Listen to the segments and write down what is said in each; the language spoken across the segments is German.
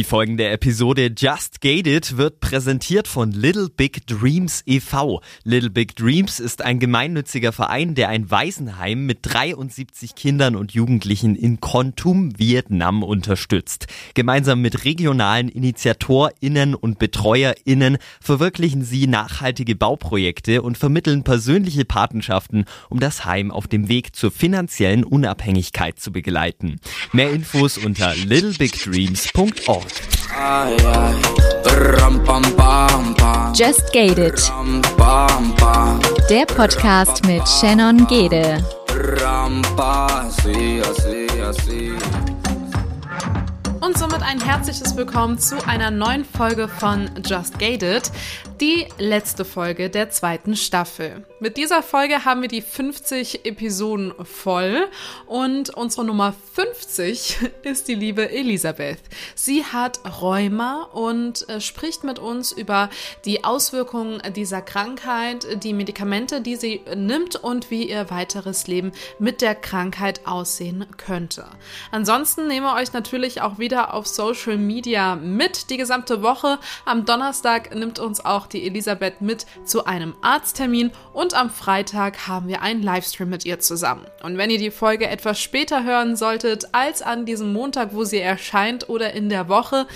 Die folgende Episode Just Gated wird präsentiert von LittleBigDreams e.V. LittleBigDreams ist ein gemeinnütziger Verein, der ein Waisenheim mit 73 Kindern und Jugendlichen in Kontum, Vietnam unterstützt. Gemeinsam mit regionalen InitiatorInnen und BetreuerInnen verwirklichen sie nachhaltige Bauprojekte und vermitteln persönliche Patenschaften, um das Heim auf dem Weg zur finanziellen Unabhängigkeit zu begleiten. Mehr Infos unter littlebigdreams.org. Just Gated, der Podcast mit Shannon Goede. Und somit ein herzliches Willkommen zu einer neuen Folge von Just Gated, die letzte Folge der zweiten Staffel. Mit dieser Folge haben wir die 50 Episoden voll und unsere Nummer 50 ist die liebe Elisabeth. Sie hat Rheuma und spricht mit uns über die Auswirkungen dieser Krankheit, die Medikamente, die sie nimmt und wie ihr weiteres Leben mit der Krankheit aussehen könnte. Ansonsten nehmen wir euch natürlich auch wieder auf Social Media mit, die gesamte Woche. Am Donnerstag nimmt uns auch die Elisabeth mit zu einem Arzttermin und am Freitag haben wir einen Livestream mit ihr zusammen. Und wenn ihr die Folge etwas später hören solltet als an diesem Montag, wo sie erscheint, oder in der Woche,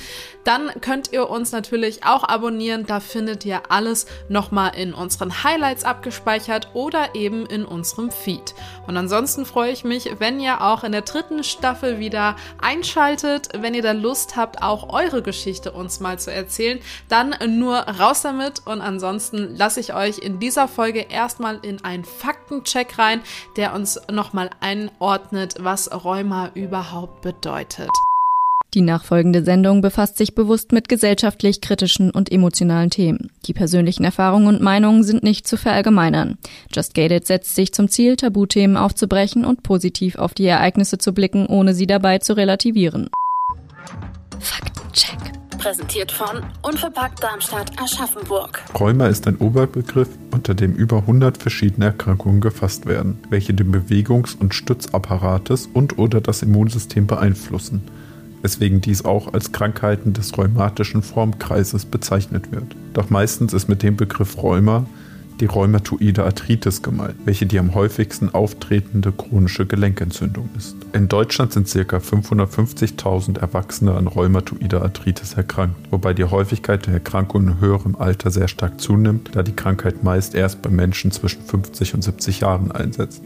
dann könnt ihr uns natürlich auch abonnieren. Da findet ihr alles nochmal in unseren Highlights abgespeichert oder eben in unserem Feed. Und ansonsten freue ich mich, wenn ihr auch in der dritten Staffel wieder einschaltet. Wenn ihr da Lust habt, auch eure Geschichte uns mal zu erzählen, dann nur raus damit. Und ansonsten lasse ich euch in dieser Folge erstmal in einen Faktencheck rein, der uns nochmal einordnet, was Rheuma überhaupt bedeutet. Die nachfolgende Sendung befasst sich bewusst mit gesellschaftlich kritischen und emotionalen Themen. Die persönlichen Erfahrungen und Meinungen sind nicht zu verallgemeinern. Just Gated setzt sich zum Ziel, Tabuthemen aufzubrechen und positiv auf die Ereignisse zu blicken, ohne sie dabei zu relativieren. Faktencheck. Präsentiert von Unverpackt Darmstadt Aschaffenburg. Rheuma ist ein Oberbegriff, unter dem über 100 verschiedene Erkrankungen gefasst werden, welche den Bewegungs- und Stützapparates und/oder das Immunsystem beeinflussen, weswegen dies auch als Krankheiten des rheumatischen Formkreises bezeichnet wird. Doch meistens ist mit dem Begriff Rheuma die rheumatoide Arthritis gemeint, welche die am häufigsten auftretende chronische Gelenkentzündung ist. In Deutschland sind ca. 550.000 Erwachsene an rheumatoider Arthritis erkrankt, wobei die Häufigkeit der Erkrankung in höherem Alter sehr stark zunimmt, da die Krankheit meist erst bei Menschen zwischen 50 und 70 Jahren einsetzt.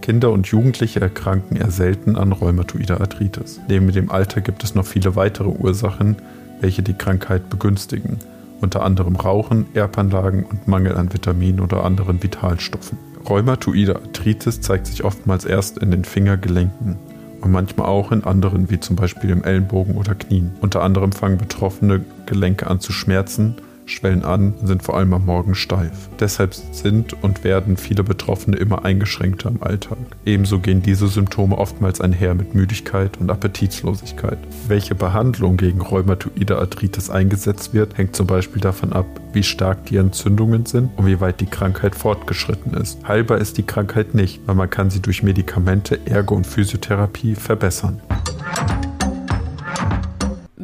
Kinder und Jugendliche erkranken eher selten an rheumatoider Arthritis. Neben dem Alter gibt es noch viele weitere Ursachen, welche die Krankheit begünstigen. Unter anderem Rauchen, Erbanlagen und Mangel an Vitaminen oder anderen Vitalstoffen. Rheumatoide Arthritis zeigt sich oftmals erst in den Fingergelenken und manchmal auch in anderen, wie zum Beispiel im Ellenbogen oder Knien. Unter anderem fangen betroffene Gelenke an zu schmerzen, schwellen an und sind vor allem am Morgen steif. Deshalb sind und werden viele Betroffene immer eingeschränkter im Alltag. Ebenso gehen diese Symptome oftmals einher mit Müdigkeit und Appetitlosigkeit. Welche Behandlung gegen rheumatoide Arthritis eingesetzt wird, hängt zum Beispiel davon ab, wie stark die Entzündungen sind und wie weit die Krankheit fortgeschritten ist. Heilbar ist die Krankheit nicht, aber man kann sie durch Medikamente, Ergo und Physiotherapie verbessern.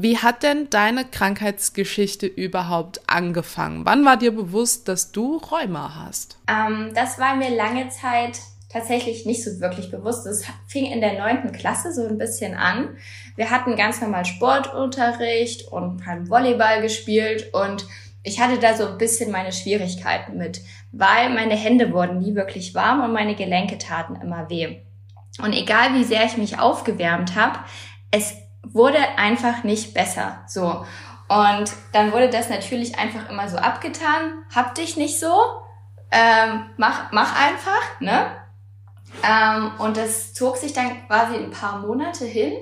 Wie hat denn deine Krankheitsgeschichte überhaupt angefangen? Wann war dir bewusst, dass du Rheuma hast? Das war mir lange Zeit tatsächlich nicht so wirklich bewusst. Es fing in der 9. Klasse so ein bisschen an. Wir hatten ganz normal Sportunterricht und haben Volleyball gespielt und ich hatte da so ein bisschen meine Schwierigkeiten mit, weil meine Hände wurden nie wirklich warm und meine Gelenke taten immer weh. Und egal wie sehr ich mich aufgewärmt habe, es wurde einfach nicht besser, so. Und dann wurde das natürlich einfach immer so abgetan, hab dich nicht so, mach einfach, ne? Und das zog sich dann quasi ein paar Monate hin.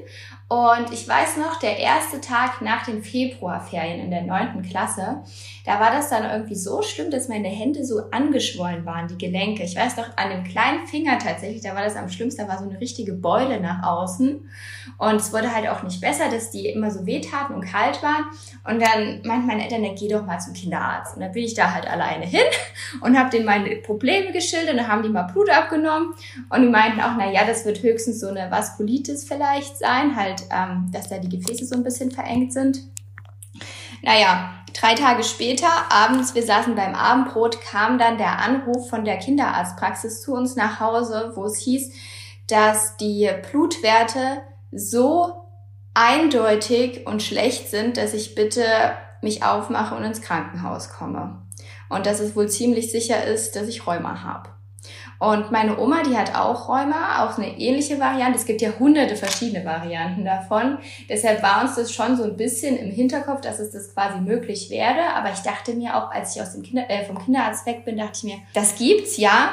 Und ich weiß noch, der erste Tag nach den Februarferien in der 9. Klasse, da war das dann irgendwie so schlimm, dass meine Hände so angeschwollen waren, die Gelenke. Ich weiß noch, an dem kleinen Finger tatsächlich, da war das am schlimmsten, da war so eine richtige Beule nach außen. Und es wurde halt auch nicht besser, dass die immer so wehtaten und kalt waren. Und dann meinten meine Eltern, dann geh doch mal zum Kinderarzt. Und dann bin ich da halt alleine hin und habe denen meine Probleme geschildert. Und dann haben die mal Blut abgenommen. Und die meinten auch, na ja, das wird höchstens so eine Vaskulitis vielleicht sein, halt halt, dass da die Gefäße so ein bisschen verengt sind. Naja, 3 Tage später, abends, wir saßen beim Abendbrot, kam dann der Anruf von der Kinderarztpraxis zu uns nach Hause, wo es hieß, dass die Blutwerte so eindeutig und schlecht sind, dass ich bitte mich aufmache und ins Krankenhaus komme. Und dass es wohl ziemlich sicher ist, dass ich Rheuma habe. Und meine Oma, die hat auch Rheuma, auch eine ähnliche Variante. Es gibt ja hunderte verschiedene Varianten davon. Deshalb war uns das schon so ein bisschen im Hinterkopf, dass es das quasi möglich wäre. Aber ich dachte mir auch, als ich aus dem vom Kinderarzt weg bin, dachte ich mir, das gibt's ja,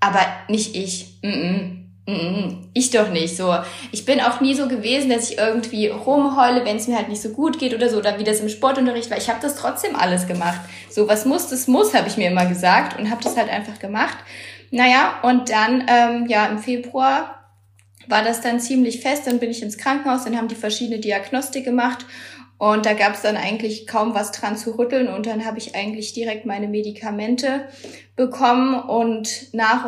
aber nicht ich. Ich doch nicht so. Ich bin auch nie so gewesen, dass ich irgendwie rumheule, wenn es mir halt nicht so gut geht oder so, oder wie das im Sportunterricht war. Ich habe das trotzdem alles gemacht. So, was muss, das muss, habe ich mir immer gesagt und habe das halt einfach gemacht. Naja, und dann, im Februar war das dann ziemlich fest. Dann bin ich ins Krankenhaus, dann haben die verschiedene Diagnostik gemacht und da gab es dann eigentlich kaum was dran zu rütteln und dann habe ich eigentlich direkt meine Medikamente bekommen und nach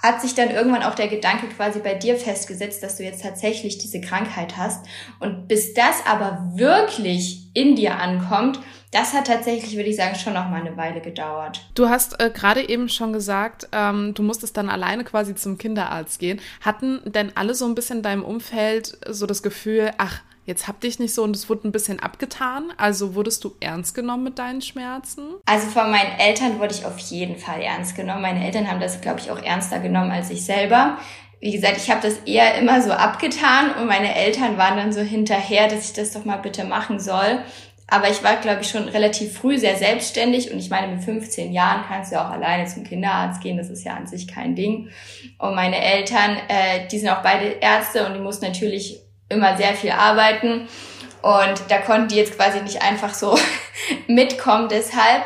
hat sich dann irgendwann auch der Gedanke quasi bei dir festgesetzt, dass du jetzt tatsächlich diese Krankheit hast. Und bis das aber wirklich in dir ankommt, das hat tatsächlich, würde ich sagen, schon noch mal eine Weile gedauert. Du hast gerade eben schon gesagt, du musstest dann alleine quasi zum Kinderarzt gehen. Hatten denn alle so ein bisschen in deinem Umfeld so das Gefühl, ach, jetzt hab dich nicht so, und es wurde ein bisschen abgetan? Also wurdest du ernst genommen mit deinen Schmerzen? Also von meinen Eltern wurde ich auf jeden Fall ernst genommen. Meine Eltern haben das, glaube ich, auch ernster genommen als ich selber. Wie gesagt, ich habe das eher immer so abgetan und meine Eltern waren dann so hinterher, dass ich das doch mal bitte machen soll. Aber ich war, glaube ich, schon relativ früh sehr selbstständig und ich meine, mit 15 Jahren kannst du ja auch alleine zum Kinderarzt gehen, das ist ja an sich kein Ding. Und meine Eltern, die sind auch beide Ärzte und die mussten natürlich immer sehr viel arbeiten und da konnten die jetzt quasi nicht einfach so mitkommen deshalb,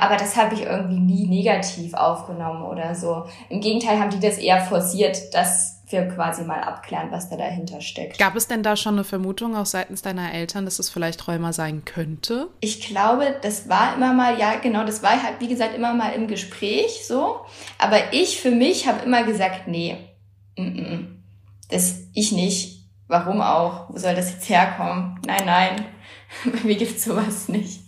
aber das habe ich irgendwie nie negativ aufgenommen oder so. Im Gegenteil haben die das eher forciert, dass wir quasi mal abklären, was da dahinter steckt. Gab es denn da schon eine Vermutung auch seitens deiner Eltern, dass es vielleicht Rheuma sein könnte? Ich glaube, das war immer mal, ja genau, das war halt wie gesagt immer mal im Gespräch so, aber ich für mich habe immer gesagt, nee, das ich nicht. Warum auch? Wo soll das jetzt herkommen? Nein, bei mir gibt's sowas nicht.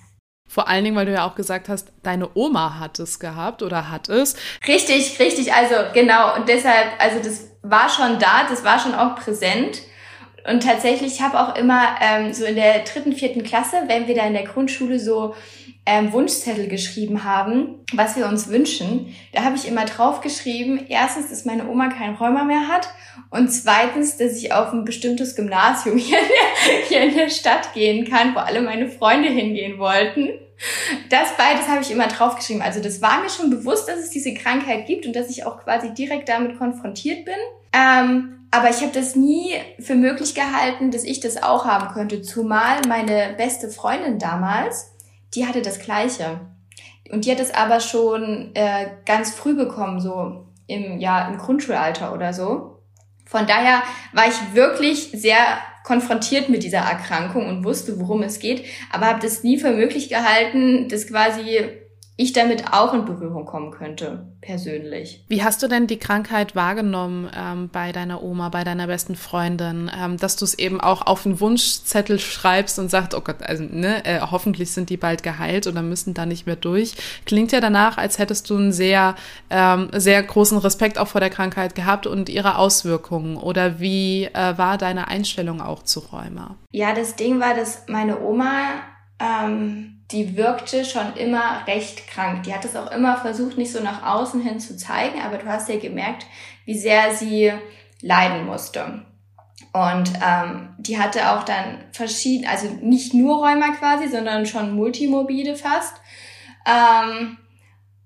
Vor allen Dingen, weil du ja auch gesagt hast, deine Oma hat es gehabt oder hat es. Richtig, also genau. Und deshalb, also das war schon da, das war schon auch präsent. Und tatsächlich, ich habe auch immer so in der 3., 4. Klasse, wenn wir da in der Grundschule so Wunschzettel geschrieben haben, was wir uns wünschen, da habe ich immer drauf geschrieben, erstens, dass meine Oma kein Rheuma mehr hat und zweitens, dass ich auf ein bestimmtes Gymnasium hier in der Stadt gehen kann, wo alle meine Freunde hingehen wollten. Das beides habe ich immer draufgeschrieben. Also das war mir schon bewusst, dass es diese Krankheit gibt und dass ich auch quasi direkt damit konfrontiert bin. Aber ich habe das nie für möglich gehalten, dass ich das auch haben könnte. Zumal meine beste Freundin damals, die hatte das Gleiche. Und die hat es aber schon ganz früh bekommen, so im Grundschulalter oder so. Von daher war ich wirklich sehr konfrontiert mit dieser Erkrankung und wusste, worum es geht, aber habe das nie für möglich gehalten, dass quasi ich damit auch in Berührung kommen könnte, persönlich. Wie hast du denn die Krankheit wahrgenommen bei deiner Oma, bei deiner besten Freundin, dass du es eben auch auf einen Wunschzettel schreibst und sagst, oh Gott, also hoffentlich sind die bald geheilt oder müssen da nicht mehr durch? Klingt ja danach, als hättest du einen sehr, sehr großen Respekt auch vor der Krankheit gehabt und ihre Auswirkungen. Oder wie war deine Einstellung auch zu Rheuma? Ja, das Ding war, dass meine Oma die wirkte schon immer recht krank. Die hat es auch immer versucht, nicht so nach außen hin zu zeigen, aber du hast ja gemerkt, wie sehr sie leiden musste. Und die hatte auch dann verschiedene, also nicht nur Rheuma quasi, sondern schon multimorbide fast.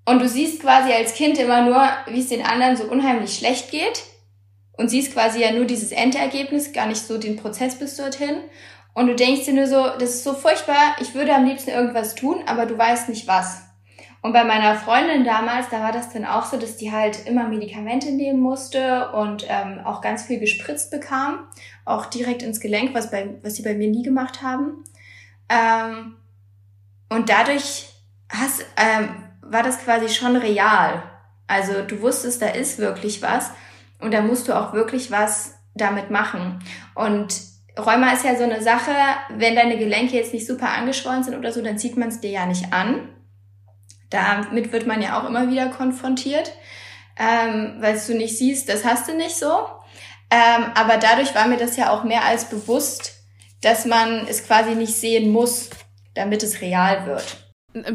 Und du siehst quasi als Kind immer nur, wie es den anderen so unheimlich schlecht geht und siehst quasi ja nur dieses Endergebnis, gar nicht so den Prozess bis dorthin. Und du denkst dir nur so, das ist so furchtbar, ich würde am liebsten irgendwas tun, aber du weißt nicht was. Und bei meiner Freundin damals, da war das dann auch so, dass die halt immer Medikamente nehmen musste und auch ganz viel gespritzt bekam, auch direkt ins Gelenk, was die bei mir nie gemacht haben. Und dadurch war das quasi schon real. Also du wusstest, da ist wirklich was und da musst du auch wirklich was damit machen. Und Rheuma ist ja so eine Sache, wenn deine Gelenke jetzt nicht super angeschwollen sind oder so, dann zieht man es dir ja nicht an. Damit wird man ja auch immer wieder konfrontiert, weil du nicht siehst, das hast du nicht so. Aber dadurch war mir das ja auch mehr als bewusst, dass man es quasi nicht sehen muss, damit es real wird.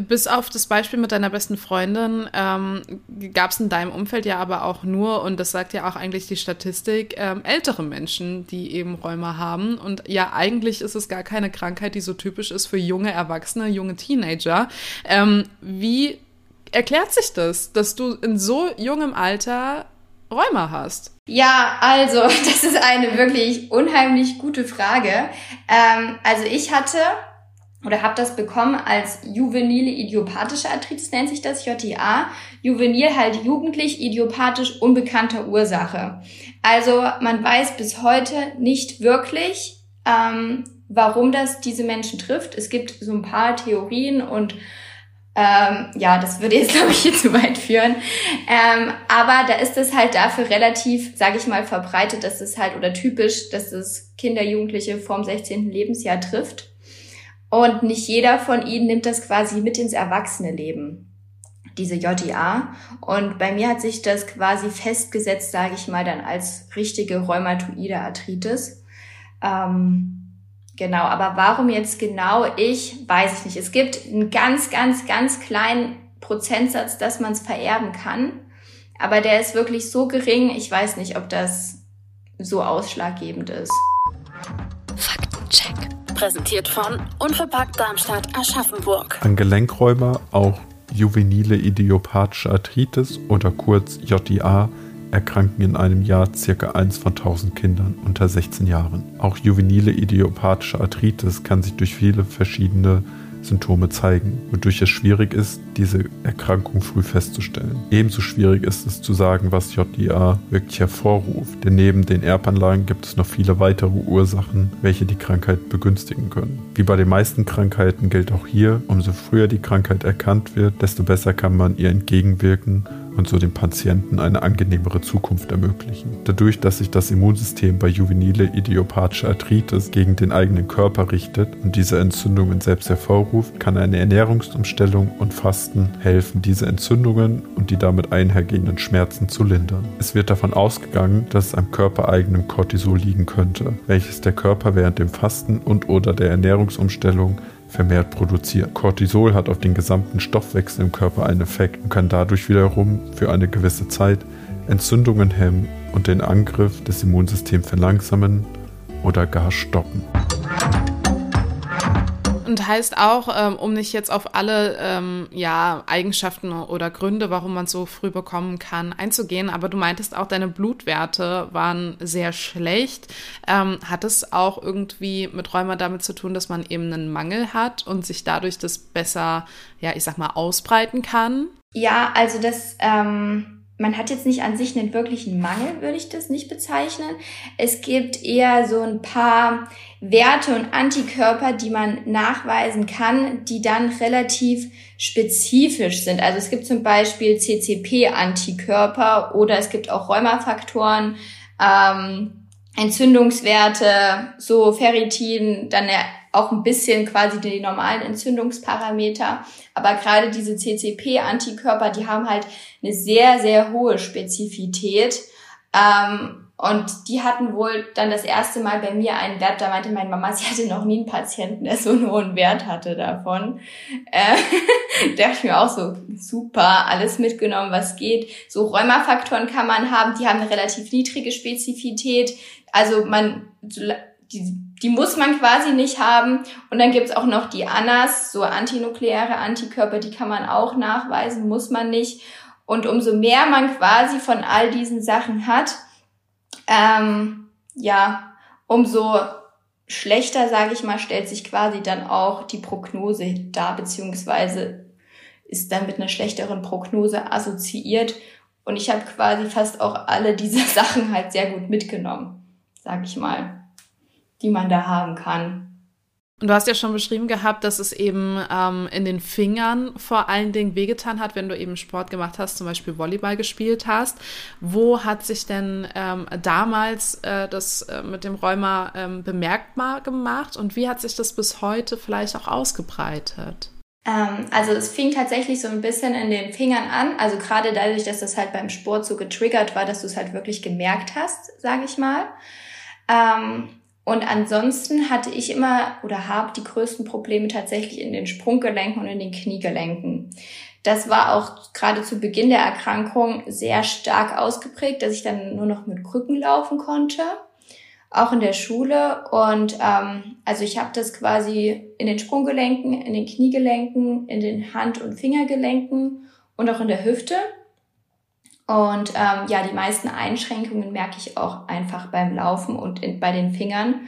Bis auf das Beispiel mit deiner besten Freundin gab es in deinem Umfeld ja aber auch nur, und das sagt ja auch eigentlich die Statistik, ältere Menschen, die eben Rheuma haben. Und ja, eigentlich ist es gar keine Krankheit, die so typisch ist für junge Erwachsene, junge Teenager. Wie erklärt sich das, dass du in so jungem Alter Rheuma hast? Ja, also das ist eine wirklich unheimlich gute Frage. Also ich hatte... oder habe das bekommen als juvenile idiopathische Arthritis, nennt sich das, JIA. Juvenil halt jugendlich, idiopathisch, unbekannter Ursache. Also man weiß bis heute nicht wirklich, warum das diese Menschen trifft. Es gibt so ein paar Theorien und das würde jetzt, glaube ich, hier zu weit führen. Aber da ist es halt dafür relativ, sage ich mal, verbreitet, dass es halt, oder typisch, dass es Kinder, Jugendliche vorm 16. Lebensjahr trifft. Und nicht jeder von ihnen nimmt das quasi mit ins Erwachsene-Leben, diese JIA. Und bei mir hat sich das quasi festgesetzt, sage ich mal, dann als richtige rheumatoide Arthritis. Aber warum jetzt genau ich, weiß ich nicht. Es gibt einen ganz, ganz, ganz kleinen Prozentsatz, dass man es vererben kann. Aber der ist wirklich so gering, ich weiß nicht, ob das so ausschlaggebend ist. Faktencheck. Präsentiert von Unverpackt Darmstadt Aschaffenburg. An Gelenkräuber, auch juvenile idiopathische Arthritis oder kurz JIA, erkranken in einem Jahr ca. 1 von 1000 Kindern unter 16 Jahren. Auch juvenile idiopathische Arthritis kann sich durch viele verschiedene Symptome zeigen, wodurch es schwierig ist, diese Erkrankung früh festzustellen. Ebenso schwierig ist es zu sagen, was JIA wirklich hervorruft, denn neben den Erbanlagen gibt es noch viele weitere Ursachen, welche die Krankheit begünstigen können. Wie bei den meisten Krankheiten gilt auch hier, umso früher die Krankheit erkannt wird, desto besser kann man ihr entgegenwirken und so dem Patienten eine angenehmere Zukunft ermöglichen. Dadurch, dass sich das Immunsystem bei juvenile idiopathischer Arthritis gegen den eigenen Körper richtet und diese Entzündungen selbst hervorruft, kann eine Ernährungsumstellung und Fasten helfen, diese Entzündungen und die damit einhergehenden Schmerzen zu lindern. Es wird davon ausgegangen, dass es am körpereigenen Cortisol liegen könnte, welches der Körper während dem Fasten und oder der Ernährungsumstellung vermehrt produziert. Cortisol hat auf den gesamten Stoffwechsel im Körper einen Effekt und kann dadurch wiederum für eine gewisse Zeit Entzündungen hemmen und den Angriff des Immunsystems verlangsamen oder gar stoppen. Und heißt auch, um nicht jetzt auf alle Eigenschaften oder Gründe, warum man es so früh bekommen kann, einzugehen, aber du meintest auch, deine Blutwerte waren sehr schlecht. Hat es auch irgendwie mit Rheuma damit zu tun, dass man eben einen Mangel hat und sich dadurch das besser, ausbreiten kann? Ja, also das... Man hat jetzt nicht an sich einen wirklichen Mangel, würde ich das nicht bezeichnen. Es gibt eher so ein paar Werte und Antikörper, die man nachweisen kann, die dann relativ spezifisch sind. Also es gibt zum Beispiel CCP-Antikörper oder es gibt auch Rheumafaktoren, Entzündungswerte, so Ferritin, dann auch ein bisschen quasi die normalen Entzündungsparameter. Aber gerade diese CCP-Antikörper, die haben halt eine sehr, sehr hohe Spezifität. Und die hatten wohl dann das erste Mal bei mir einen Wert, da meinte meine Mama, sie hatte noch nie einen Patienten, der so einen hohen Wert hatte davon. Dachte ich mir auch so, super, alles mitgenommen, was geht. So Rheumafaktoren kann man haben, die haben eine relativ niedrige Spezifität. Also die muss man quasi nicht haben. Und dann gibt's auch noch die ANAs, so antinukleäre Antikörper, die kann man auch nachweisen, muss man nicht. Und umso mehr man quasi von all diesen Sachen hat, umso schlechter, sage ich mal, stellt sich quasi dann auch die Prognose dar, beziehungsweise ist dann mit einer schlechteren Prognose assoziiert. Und ich habe quasi fast auch alle diese Sachen halt sehr gut mitgenommen, sage ich mal, die man da haben kann. Und du hast ja schon beschrieben gehabt, dass es eben in den Fingern vor allen Dingen wehgetan hat, wenn du eben Sport gemacht hast, zum Beispiel Volleyball gespielt hast. Wo hat sich denn damals das mit dem Rheuma bemerkbar gemacht und wie hat sich das bis heute vielleicht auch ausgebreitet? Also es fing tatsächlich so ein bisschen in den Fingern an, also gerade dadurch, dass das halt beim Sport so getriggert war, dass du es halt wirklich gemerkt hast, sage ich mal. Und ansonsten hatte ich immer oder habe die größten Probleme tatsächlich in den Sprunggelenken und in den Kniegelenken. Das war auch gerade zu Beginn der Erkrankung sehr stark ausgeprägt, dass ich dann nur noch mit Krücken laufen konnte, auch in der Schule. Und also ich habe das quasi in den Sprunggelenken, in den Kniegelenken, in den Hand- und Fingergelenken und auch in der Hüfte. Und die meisten Einschränkungen merke ich auch einfach beim Laufen und bei den Fingern.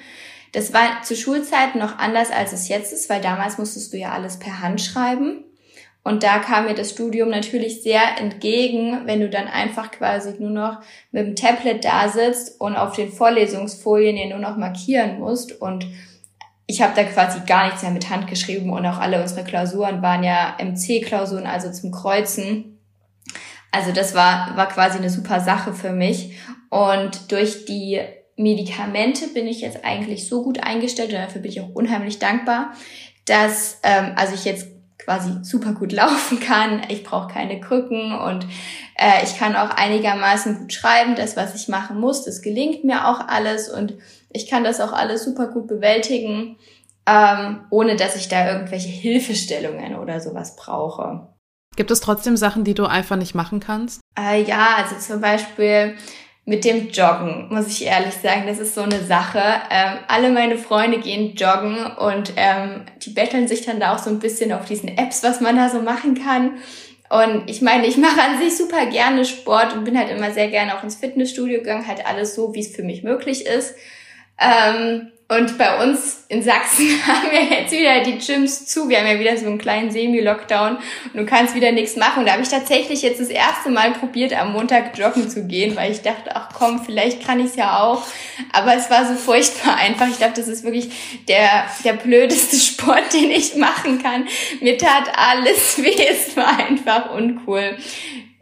Das war zu Schulzeiten noch anders, als es jetzt ist, weil damals musstest du ja alles per Hand schreiben. Und da kam mir das Studium natürlich sehr entgegen, wenn du dann einfach quasi nur noch mit dem Tablet da sitzt und auf den Vorlesungsfolien ja nur noch markieren musst. Und ich habe da quasi gar nichts mehr mit Hand geschrieben und auch alle unsere Klausuren waren ja MC-Klausuren, also zum Kreuzen. Also das war quasi eine super Sache für mich und durch die Medikamente bin ich jetzt eigentlich so gut eingestellt und dafür bin ich auch unheimlich dankbar, dass also ich jetzt quasi super gut laufen kann, ich brauche keine Krücken und ich kann auch einigermaßen gut schreiben, das, was ich machen muss, das gelingt mir auch alles und ich kann das auch alles super gut bewältigen, ohne dass ich da irgendwelche Hilfestellungen oder sowas brauche. Gibt es trotzdem Sachen, die du einfach nicht machen kannst? Also zum Beispiel mit dem Joggen, muss ich ehrlich sagen, das ist so eine Sache. Alle meine Freunde gehen joggen und die betteln sich dann da auch so ein bisschen auf diesen Apps, was man da so machen kann. Und ich meine, ich mache an sich super gerne Sport und bin halt immer sehr gerne auch ins Fitnessstudio gegangen, halt alles so, wie es für mich möglich ist. Und bei uns in Sachsen haben wir jetzt wieder die Gyms zu. Wir haben ja wieder so einen kleinen Semi-Lockdown und du kannst wieder nichts machen. Und da habe ich tatsächlich jetzt das erste Mal probiert, am Montag joggen zu gehen, weil ich dachte, ach komm, vielleicht kann ich es ja auch. Aber es war so furchtbar einfach. Ich glaube, das ist wirklich der blödeste Sport, den ich machen kann. Mir tat alles weh. Es war einfach uncool.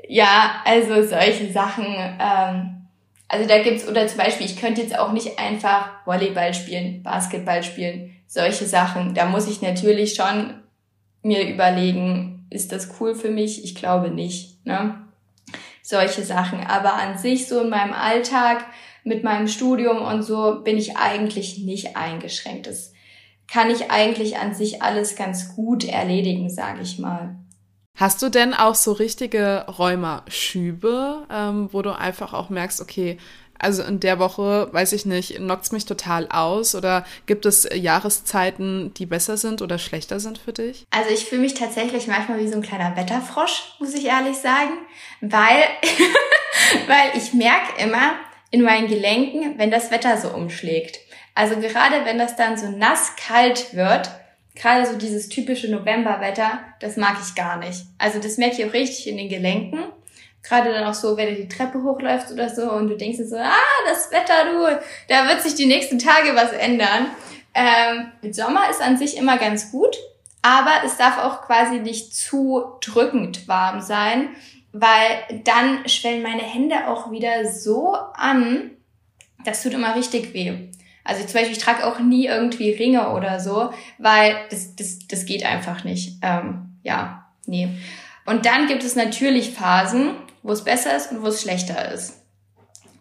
Ja, also solche Sachen, also da gibt's, oder zum Beispiel, ich könnte jetzt auch nicht einfach Volleyball spielen, Basketball spielen, solche Sachen. Da muss ich natürlich schon mir überlegen, ist das cool für mich? Ich glaube nicht, ne? Solche Sachen. Aber an sich so in meinem Alltag, mit meinem Studium und so, bin ich eigentlich nicht eingeschränkt. Das kann ich eigentlich an sich alles ganz gut erledigen, sage ich mal. Hast du denn auch so richtige Rheumaschübe, wo du einfach auch merkst, okay, also in der Woche, weiß ich nicht, knockt's mich total aus oder gibt es Jahreszeiten, die besser sind oder schlechter sind für dich? Also ich fühle mich tatsächlich manchmal wie so ein kleiner Wetterfrosch, muss ich ehrlich sagen, weil ich merke immer in meinen Gelenken, wenn das Wetter so umschlägt. Also gerade wenn das dann so nass kalt wird, gerade so dieses typische Novemberwetter, das mag ich gar nicht. Also das merke ich auch richtig in den Gelenken. Gerade dann auch so, wenn du die Treppe hochläufst oder so und du denkst dir so, das Wetter, du, da wird sich die nächsten Tage was ändern. Mit Sommer ist an sich immer ganz gut, aber es darf auch quasi nicht zu drückend warm sein, weil dann schwellen meine Hände auch wieder so an, das tut immer richtig weh. Also zum Beispiel, ich trage auch nie irgendwie Ringe oder so, weil das geht einfach nicht. Nee. Und dann gibt es natürlich Phasen, wo es besser ist und wo es schlechter ist.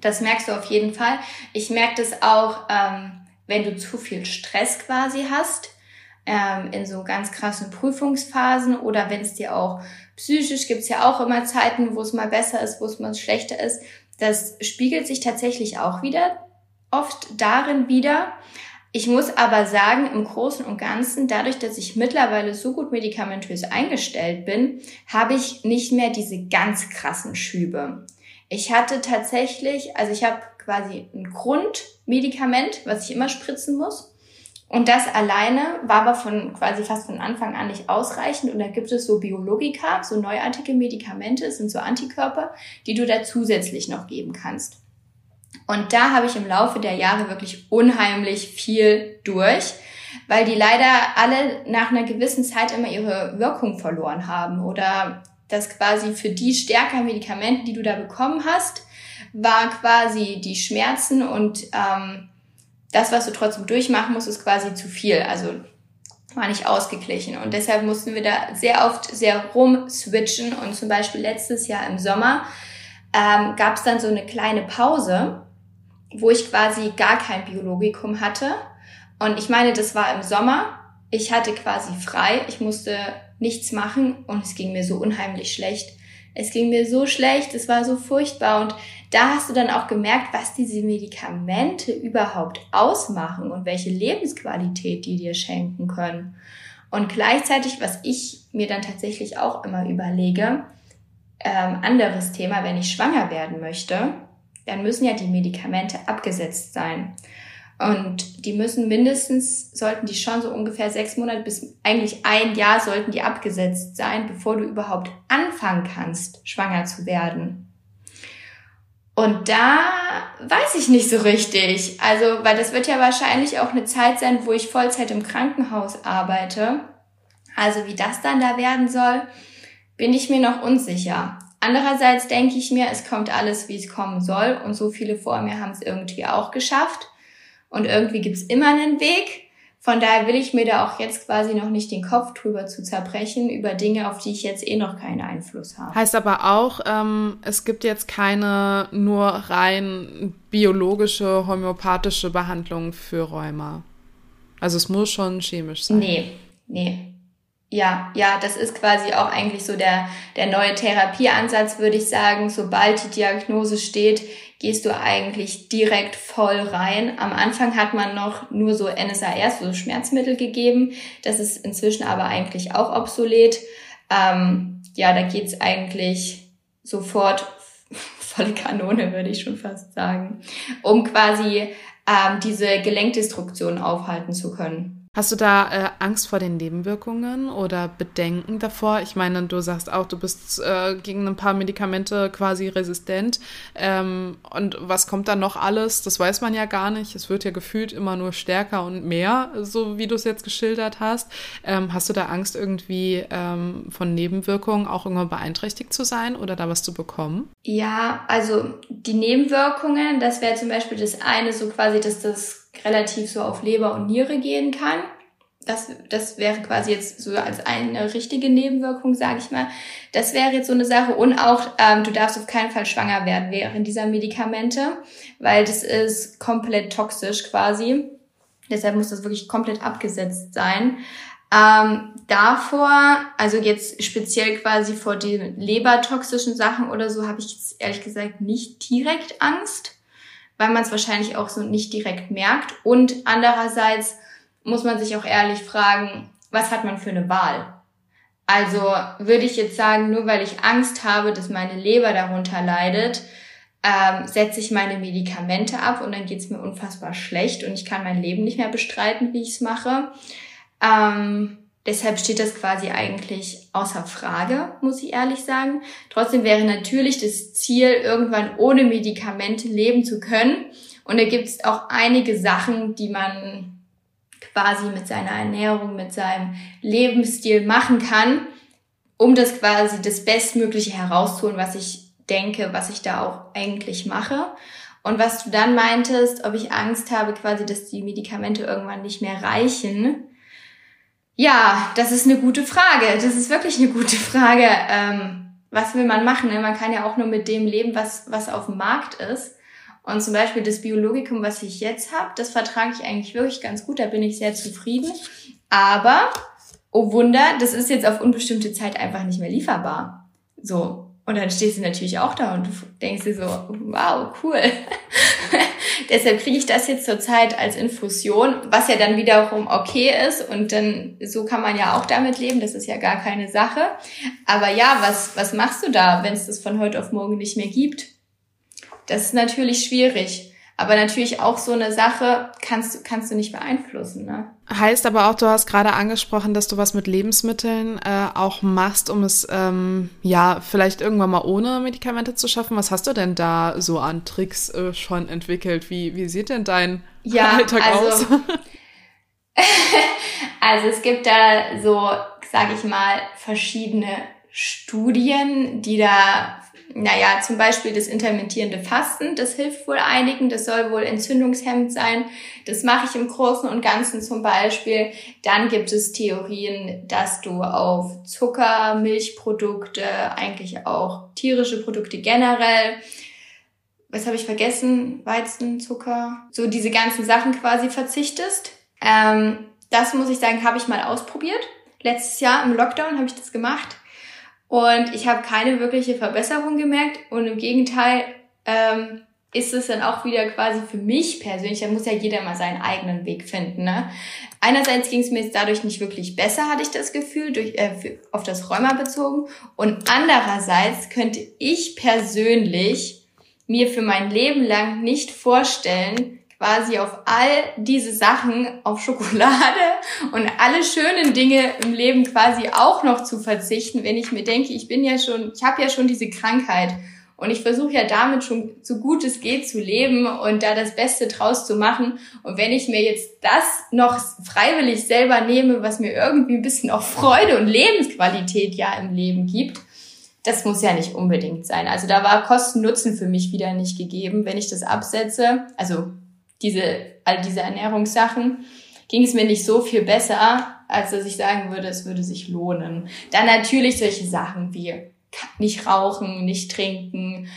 Das merkst du auf jeden Fall. Ich merke das auch, wenn du zu viel Stress quasi hast, in so ganz krassen Prüfungsphasen oder wenn es dir auch psychisch, gibt es ja auch immer Zeiten, wo es mal besser ist, wo es mal schlechter ist. Das spiegelt sich tatsächlich auch wieder oft darin wieder. Ich muss aber sagen, im Großen und Ganzen, dadurch, dass ich mittlerweile so gut medikamentös eingestellt bin, habe ich nicht mehr diese ganz krassen Schübe. Ich hatte tatsächlich, also ich habe quasi ein Grundmedikament, was ich immer spritzen muss. Und das alleine war aber fast von Anfang an nicht ausreichend. Und da gibt es so Biologika, so neuartige Medikamente, es sind so Antikörper, die du da zusätzlich noch geben kannst. Und da habe ich im Laufe der Jahre wirklich unheimlich viel durch. weil die leider alle nach einer gewissen Zeit immer ihre Wirkung verloren haben oder das quasi für die stärker Medikamente, die du da bekommen hast, war quasi die Schmerzen und das, was du trotzdem durchmachen musst, ist quasi zu viel, also war nicht ausgeglichen und deshalb mussten wir da sehr oft sehr rumswitchen und zum Beispiel letztes Jahr im Sommer gab es dann so eine kleine Pause, wo ich quasi gar kein Biologikum hatte. Und ich meine, das war im Sommer. Ich hatte quasi frei. Ich musste nichts machen und es ging mir so unheimlich schlecht. Es ging mir so schlecht, es war so furchtbar. Und da hast du dann auch gemerkt, was diese Medikamente überhaupt ausmachen und welche Lebensqualität die dir schenken können. Und gleichzeitig, was ich mir dann tatsächlich auch immer überlege, anderes Thema, wenn ich schwanger werden möchte, dann müssen ja die Medikamente abgesetzt sein. Und die müssen mindestens, sollten die schon so ungefähr 6 Monate bis eigentlich 1 Jahr sollten die abgesetzt sein, bevor du überhaupt anfangen kannst, schwanger zu werden. Und da weiß ich nicht so richtig. Also, weil das wird ja wahrscheinlich auch eine Zeit sein, wo ich Vollzeit im Krankenhaus arbeite. Also, wie das dann da werden soll, bin ich mir noch unsicher. Andererseits denke ich mir, es kommt alles, wie es kommen soll. Und so viele vor mir haben es irgendwie auch geschafft. Und irgendwie gibt's immer einen Weg. Von daher will ich mir da auch jetzt quasi noch nicht den Kopf drüber zu zerbrechen, über Dinge, auf die ich jetzt eh noch keinen Einfluss habe. Heißt aber auch, es gibt jetzt keine nur rein biologische, homöopathische Behandlung für Rheuma. Also es muss schon chemisch sein. Nee. Ja, das ist quasi auch eigentlich so der neue Therapieansatz, würde ich sagen. Sobald die Diagnose steht, gehst du eigentlich direkt voll rein. Am Anfang hat man noch nur so NSARs, so Schmerzmittel gegeben. Das ist inzwischen aber eigentlich auch obsolet. Da geht's eigentlich sofort volle Kanone, würde ich schon fast sagen, um quasi diese Gelenkdestruktion aufhalten zu können. Hast du da Angst vor den Nebenwirkungen oder Bedenken davor? Ich meine, du sagst auch, du bist gegen ein paar Medikamente quasi resistent. Und was kommt da noch alles? Das weiß man ja gar nicht. Es wird ja gefühlt immer nur stärker und mehr, so wie du es jetzt geschildert hast. Hast du da Angst, irgendwie von Nebenwirkungen auch irgendwann beeinträchtigt zu sein oder da was zu bekommen? Ja, also die Nebenwirkungen, das wäre zum Beispiel das eine, so quasi, dass das relativ so auf Leber und Niere gehen kann. Das wäre quasi jetzt so als eine richtige Nebenwirkung, sage ich mal. Das wäre jetzt so eine Sache. Und auch, du darfst auf keinen Fall schwanger werden während dieser Medikamente, weil das ist komplett toxisch quasi. Deshalb muss das wirklich komplett abgesetzt sein. Davor, also jetzt speziell quasi vor den lebertoxischen Sachen oder so, habe ich jetzt ehrlich gesagt nicht direkt Angst, weil man es wahrscheinlich auch so nicht direkt merkt. Und andererseits muss man sich auch ehrlich fragen, was hat man für eine Wahl? Also würde ich jetzt sagen, nur weil ich Angst habe, dass meine Leber darunter leidet, setze ich meine Medikamente ab und dann geht's mir unfassbar schlecht und ich kann mein Leben nicht mehr bestreiten, wie ich es mache. Deshalb steht das quasi eigentlich außer Frage, muss ich ehrlich sagen. Trotzdem wäre natürlich das Ziel, irgendwann ohne Medikamente leben zu können. Und da gibt es auch einige Sachen, die man quasi mit seiner Ernährung, mit seinem Lebensstil machen kann, um das quasi das Bestmögliche herauszuholen, was ich denke, was ich da auch eigentlich mache. Und was du dann meintest, ob ich Angst habe, quasi, dass die Medikamente irgendwann nicht mehr reichen. Ja, das ist eine gute Frage. Das ist wirklich eine gute Frage. Was will man machen? Man kann ja auch nur mit dem leben, was auf dem Markt ist. Und zum Beispiel das Biologikum, was ich jetzt habe, das vertrage ich eigentlich wirklich ganz gut. Da bin ich sehr zufrieden. Aber, oh Wunder, das ist jetzt auf unbestimmte Zeit einfach nicht mehr lieferbar. So. Und dann stehst du natürlich auch da und du denkst dir so, wow, cool. Deshalb kriege ich das jetzt zurzeit als Infusion, was ja dann wiederum okay ist. Und dann, so kann man ja auch damit leben. Das ist ja gar keine Sache. Aber ja, was machst du da, wenn es das von heute auf morgen nicht mehr gibt? Das ist natürlich schwierig. Aber natürlich auch so eine Sache kannst du nicht beeinflussen, ne? Heißt aber auch, du hast gerade angesprochen, dass du was mit Lebensmitteln auch machst, um es vielleicht irgendwann mal ohne Medikamente zu schaffen. Was hast du denn da so an Tricks schon entwickelt? Wie sieht denn dein Alltag aus? Also es gibt da so, sage ich mal, verschiedene Studien, die da, naja, zum Beispiel das intermittierende Fasten, das hilft wohl einigen, das soll wohl entzündungshemmend sein. Das mache ich im Großen und Ganzen zum Beispiel. Dann gibt es Theorien, dass du auf Zucker, Milchprodukte, eigentlich auch tierische Produkte generell, was habe ich vergessen? Weizen, Zucker, so diese ganzen Sachen quasi verzichtest. Das muss ich sagen, habe ich mal ausprobiert. Letztes Jahr im Lockdown habe ich das gemacht. Und ich habe keine wirkliche Verbesserung gemerkt und im Gegenteil ist es dann auch wieder quasi für mich persönlich, da muss ja jeder mal seinen eigenen Weg finden, ne? Einerseits ging es mir jetzt dadurch nicht wirklich besser, hatte ich das Gefühl, auf das Rheuma bezogen, und andererseits könnte ich persönlich mir für mein Leben lang nicht vorstellen, quasi auf all diese Sachen, auf Schokolade und alle schönen Dinge im Leben quasi auch noch zu verzichten, wenn ich mir denke, ich habe ja schon diese Krankheit und ich versuche ja damit schon so gut es geht zu leben und da das Beste draus zu machen. Und wenn ich mir jetzt das noch freiwillig selber nehme, was mir irgendwie ein bisschen auch Freude und Lebensqualität ja im Leben gibt, das muss ja nicht unbedingt sein. Also da war Kosten-Nutzen für mich wieder nicht gegeben, wenn ich das absetze, also all diese Ernährungssachen, ging es mir nicht so viel besser, als dass ich sagen würde, es würde sich lohnen. Dann natürlich solche Sachen wie nicht rauchen, nicht trinken,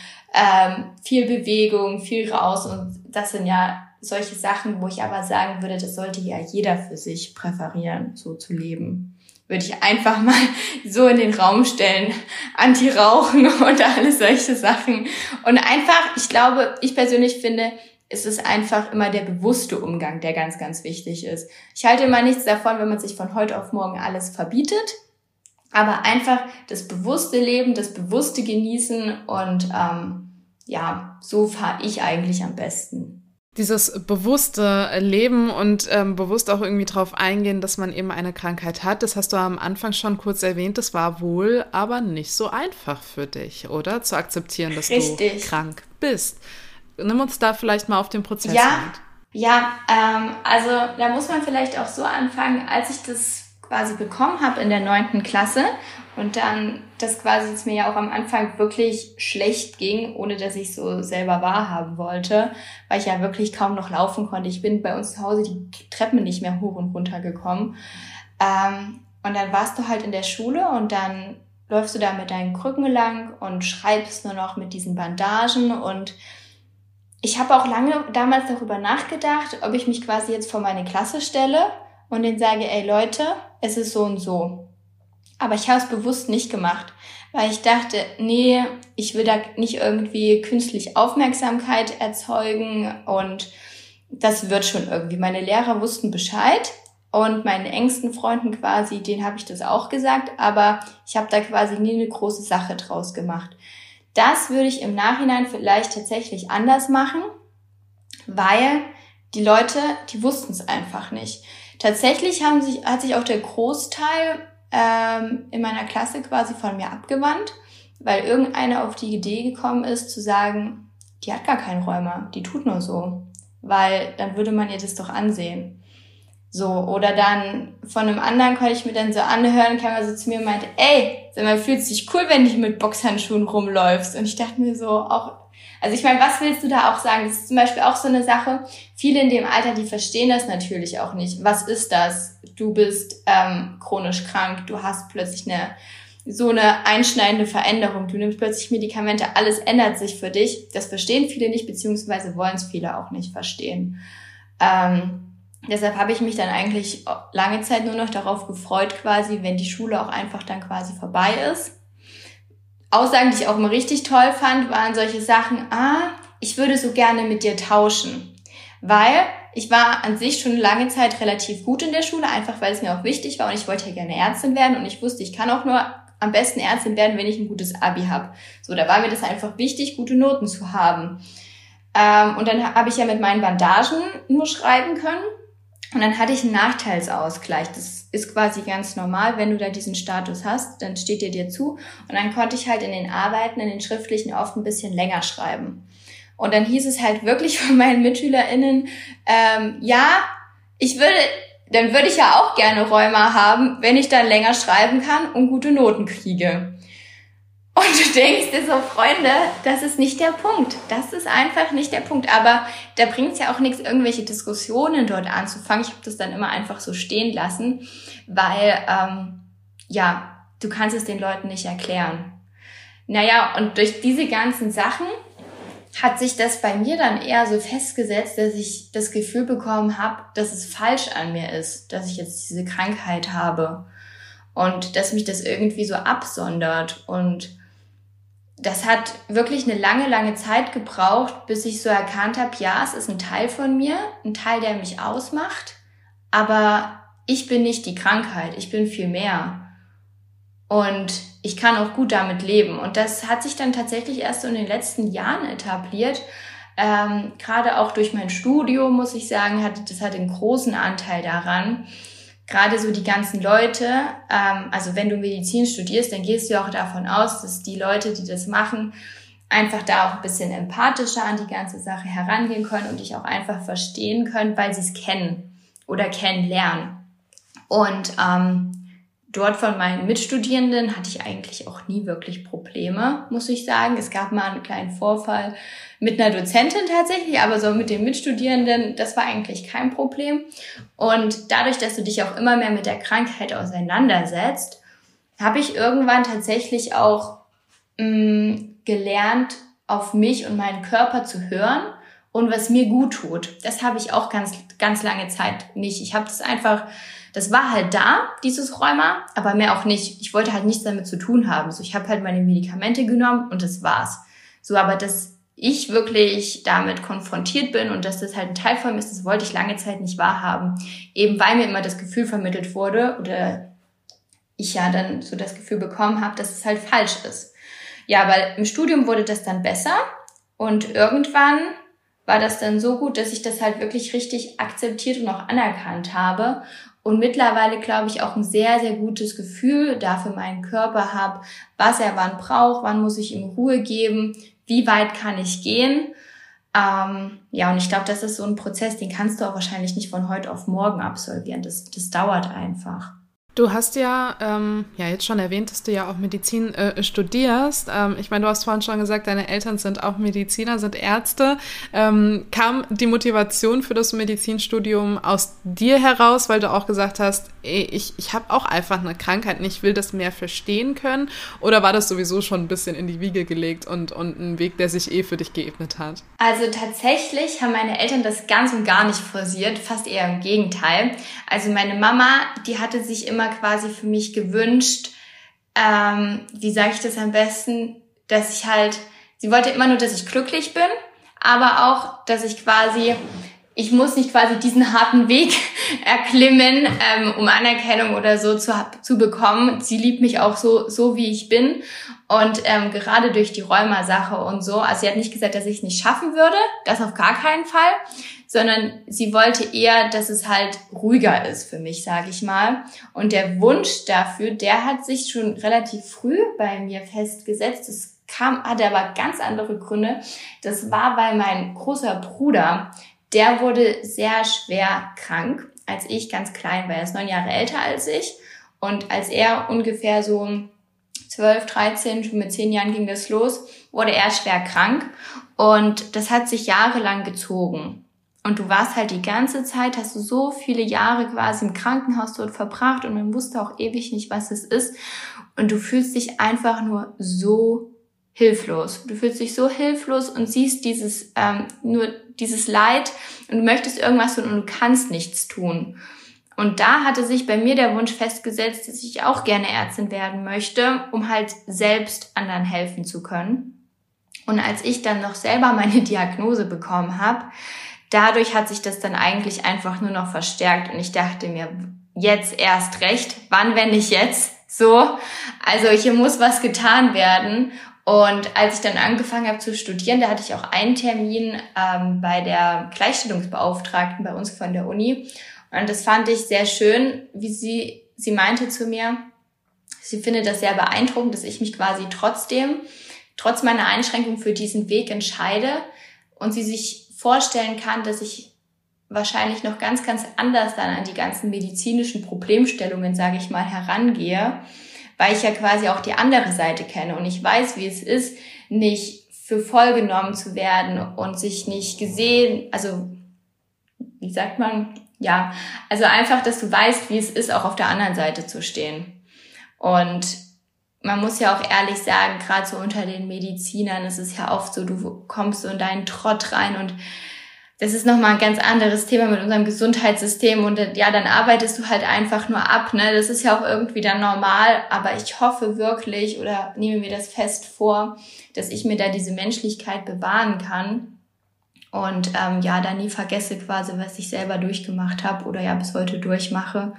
viel Bewegung, viel raus. Und das sind ja solche Sachen, wo ich aber sagen würde, das sollte ja jeder für sich präferieren, so zu leben. Würde ich einfach mal so in den Raum stellen. Anti-Rauchen und alles solche Sachen. Und einfach, ich persönlich finde, es ist einfach immer der bewusste Umgang, der ganz, ganz wichtig ist. Ich halte immer nichts davon, wenn man sich von heute auf morgen alles verbietet, aber einfach das bewusste Leben, das bewusste Genießen und so fahre ich eigentlich am besten. Dieses bewusste Leben und bewusst auch irgendwie drauf eingehen, dass man eben eine Krankheit hat, das hast du am Anfang schon kurz erwähnt, das war wohl aber nicht so einfach für dich, oder? Zu akzeptieren, dass du krank bist. Nimm uns da vielleicht mal auf den Prozess mit. Also da muss man vielleicht auch so anfangen, als ich das quasi bekommen habe in der 9. Klasse und dann das quasi, es mir ja auch am Anfang wirklich schlecht ging, ohne dass ich so selber wahrhaben wollte, weil ich ja wirklich kaum noch laufen konnte. Ich bin bei uns zu Hause die Treppen nicht mehr hoch und runter gekommen. Und dann warst du halt in der Schule und dann läufst du da mit deinen Krücken lang und schreibst nur noch mit diesen Bandagen. Und ich habe auch lange damals darüber nachgedacht, ob ich mich quasi jetzt vor meine Klasse stelle und denen sage, ey Leute, es ist so und so. Aber ich habe es bewusst nicht gemacht, weil ich dachte, nee, ich will da nicht irgendwie künstlich Aufmerksamkeit erzeugen und das wird schon irgendwie. Meine Lehrer wussten Bescheid und meinen engsten Freunden quasi, denen habe ich das auch gesagt, aber ich habe da quasi nie eine große Sache draus gemacht. Das würde ich im Nachhinein vielleicht tatsächlich anders machen, weil die Leute, die wussten es einfach nicht. Tatsächlich hat sich auch der Großteil in meiner Klasse quasi von mir abgewandt, weil irgendeiner auf die Idee gekommen ist, zu sagen, die hat gar kein Rheuma, die tut nur so, weil dann würde man ihr das doch ansehen. So, oder dann von einem anderen konnte ich mir dann so anhören, kam er so zu mir und meinte, ey, man fühlt sich cool, wenn du mit Boxhandschuhen rumläufst. Und ich dachte mir so auch, also ich meine, was willst du da auch sagen? Das ist zum Beispiel auch so eine Sache, viele in dem Alter, die verstehen das natürlich auch nicht. Was ist das? Du bist chronisch krank, du hast plötzlich so eine einschneidende Veränderung, du nimmst plötzlich Medikamente, alles ändert sich für dich. Das verstehen viele nicht, beziehungsweise wollen es viele auch nicht verstehen. Deshalb habe ich mich dann eigentlich lange Zeit nur noch darauf gefreut, quasi, wenn die Schule auch einfach dann quasi vorbei ist. Aussagen, die ich auch immer richtig toll fand, waren solche Sachen, ich würde so gerne mit dir tauschen. Weil ich war an sich schon lange Zeit relativ gut in der Schule, einfach weil es mir auch wichtig war und ich wollte ja gerne Ärztin werden und ich wusste, ich kann auch nur am besten Ärztin werden, wenn ich ein gutes Abi habe. So, da war mir das einfach wichtig, gute Noten zu haben. Und dann habe ich ja mit meinen Bandagen nur schreiben können. Und dann hatte ich einen Nachteilsausgleich. Das ist quasi ganz normal, wenn du da diesen Status hast, dann steht der dir zu. Und dann konnte ich halt in den Arbeiten, in den schriftlichen oft ein bisschen länger schreiben. Und dann hieß es halt wirklich von meinen MitschülerInnen, ja, ich würde dann würde ich ja auch gerne Rheuma haben, wenn ich dann länger schreiben kann und gute Noten kriege. Und du denkst dir so, Freunde, das ist nicht der Punkt. Das ist einfach nicht der Punkt. Aber da bringt es ja auch nichts, irgendwelche Diskussionen dort anzufangen. Ich habe das dann immer einfach so stehen lassen, weil, ja, du kannst es den Leuten nicht erklären. Naja, und durch diese ganzen Sachen hat sich das bei mir dann eher so festgesetzt, dass ich das Gefühl bekommen habe, dass es falsch an mir ist, dass ich jetzt diese Krankheit habe und dass mich das irgendwie so absondert. Und das hat wirklich eine lange, lange Zeit gebraucht, bis ich so erkannt habe, ja, es ist ein Teil von mir, ein Teil, der mich ausmacht, aber ich bin nicht die Krankheit, ich bin viel mehr. Und ich kann auch gut damit leben. Und das hat sich dann tatsächlich erst so in den letzten Jahren etabliert. Gerade auch durch mein Studium, muss ich sagen, das hat einen großen Anteil daran. Gerade so die ganzen Leute, also wenn du Medizin studierst, dann gehst du ja auch davon aus, dass die Leute, die das machen, einfach da auch ein bisschen empathischer an die ganze Sache herangehen können und dich auch einfach verstehen können, weil sie es kennen oder kennenlernen. Und dort von meinen Mitstudierenden hatte ich eigentlich auch nie wirklich Probleme, muss ich sagen. Es gab mal einen kleinen Vorfall mit einer Dozentin tatsächlich, aber so mit den Mitstudierenden, das war eigentlich kein Problem. Und dadurch, dass du dich auch immer mehr mit der Krankheit auseinandersetzt, habe ich irgendwann tatsächlich auch gelernt, auf mich und meinen Körper zu hören und was mir gut tut. Das habe ich auch ganz, ganz lange Zeit nicht. Ich habe das einfach... Das war halt da, dieses Rheuma, aber mehr auch nicht. Ich wollte halt nichts damit zu tun haben. So, ich habe halt meine Medikamente genommen und das war's. So, aber dass ich wirklich damit konfrontiert bin und dass das halt ein Teil von mir ist, das wollte ich lange Zeit nicht wahrhaben. Eben weil mir immer das Gefühl vermittelt wurde oder ich ja dann so das Gefühl bekommen habe, dass es halt falsch ist. Ja, weil im Studium wurde das dann besser und irgendwann war das dann so gut, dass ich das halt wirklich richtig akzeptiert und auch anerkannt habe. Und mittlerweile, glaube ich, auch ein sehr, sehr gutes Gefühl dafür meinen Körper habe, was er wann braucht, wann muss ich ihm Ruhe geben, wie weit kann ich gehen. Ja, und ich glaube, das ist so ein Prozess, den kannst du auch wahrscheinlich nicht von heute auf morgen absolvieren. Das dauert einfach. Du hast ja, jetzt schon erwähnt, dass du ja auch Medizin studierst. Ich meine, du hast vorhin schon gesagt, deine Eltern sind auch Mediziner, sind Ärzte. Kam die Motivation für das Medizinstudium aus dir heraus, weil du auch gesagt hast, ey, ich habe auch einfach eine Krankheit und ich will das mehr verstehen können? Oder war das sowieso schon ein bisschen in die Wiege gelegt und ein Weg, der sich für dich geebnet hat? Also tatsächlich haben meine Eltern das ganz und gar nicht forciert, fast eher im Gegenteil. Also meine Mama, die hatte sich immer quasi für mich gewünscht, wie sage ich das am besten, dass ich halt, sie wollte immer nur, dass ich glücklich bin, aber auch, dass ich muss nicht quasi diesen harten Weg erklimmen, um Anerkennung oder so zu bekommen. Sie liebt mich auch so wie ich bin und gerade durch die Rheuma-Sache und so. Also sie hat nicht gesagt, dass ich es nicht schaffen würde, das auf gar keinen Fall, sondern sie wollte eher, dass es halt ruhiger ist für mich, sage ich mal. Und der Wunsch dafür, der hat sich schon relativ früh bei mir festgesetzt. Das hatte aber ganz andere Gründe. Das war, weil mein großer Bruder, der wurde sehr schwer krank, als ich ganz klein war. Er ist 9 Jahre älter als ich. Und als er ungefähr so 12, 13, schon mit 10 Jahren ging das los, wurde er schwer krank. Und das hat sich jahrelang gezogen. Und du warst halt die ganze Zeit, hast du so viele Jahre quasi im Krankenhaus dort verbracht und man wusste auch ewig nicht, was es ist. Und du fühlst dich einfach nur so hilflos. Du fühlst dich so hilflos und siehst nur dieses Leid und du möchtest irgendwas tun und du kannst nichts tun. Und da hatte sich bei mir der Wunsch festgesetzt, dass ich auch gerne Ärztin werden möchte, um halt selbst anderen helfen zu können. Und als ich dann noch selber meine Diagnose bekommen habe, dadurch hat sich das dann eigentlich einfach nur noch verstärkt und ich dachte mir, jetzt erst recht, wann, wenn nicht jetzt? So, also hier muss was getan werden. Und als ich dann angefangen habe zu studieren, da hatte ich auch einen Termin bei der Gleichstellungsbeauftragten bei uns von der Uni. Und das fand ich sehr schön, wie sie meinte zu mir, sie findet das sehr beeindruckend, dass ich mich quasi trotz meiner Einschränkung für diesen Weg entscheide und sie sich vorstellen kann, dass ich wahrscheinlich noch ganz, ganz anders dann an die ganzen medizinischen Problemstellungen, sage ich mal, herangehe, weil ich ja quasi auch die andere Seite kenne und ich weiß, wie es ist, nicht für voll genommen zu werden und sich nicht gesehen, also wie sagt man, ja, also einfach, dass du weißt, wie es ist, auch auf der anderen Seite zu stehen. Und man muss ja auch ehrlich sagen, gerade so unter den Medizinern ist es ja oft so, du kommst so in deinen Trott rein und das ist nochmal ein ganz anderes Thema mit unserem Gesundheitssystem und ja, dann arbeitest du halt einfach nur ab, ne? Das ist ja auch irgendwie dann normal, aber ich hoffe wirklich oder nehme mir das fest vor, dass ich mir da diese Menschlichkeit bewahren kann und ja, da nie vergesse quasi, was ich selber durchgemacht habe oder ja bis heute durchmache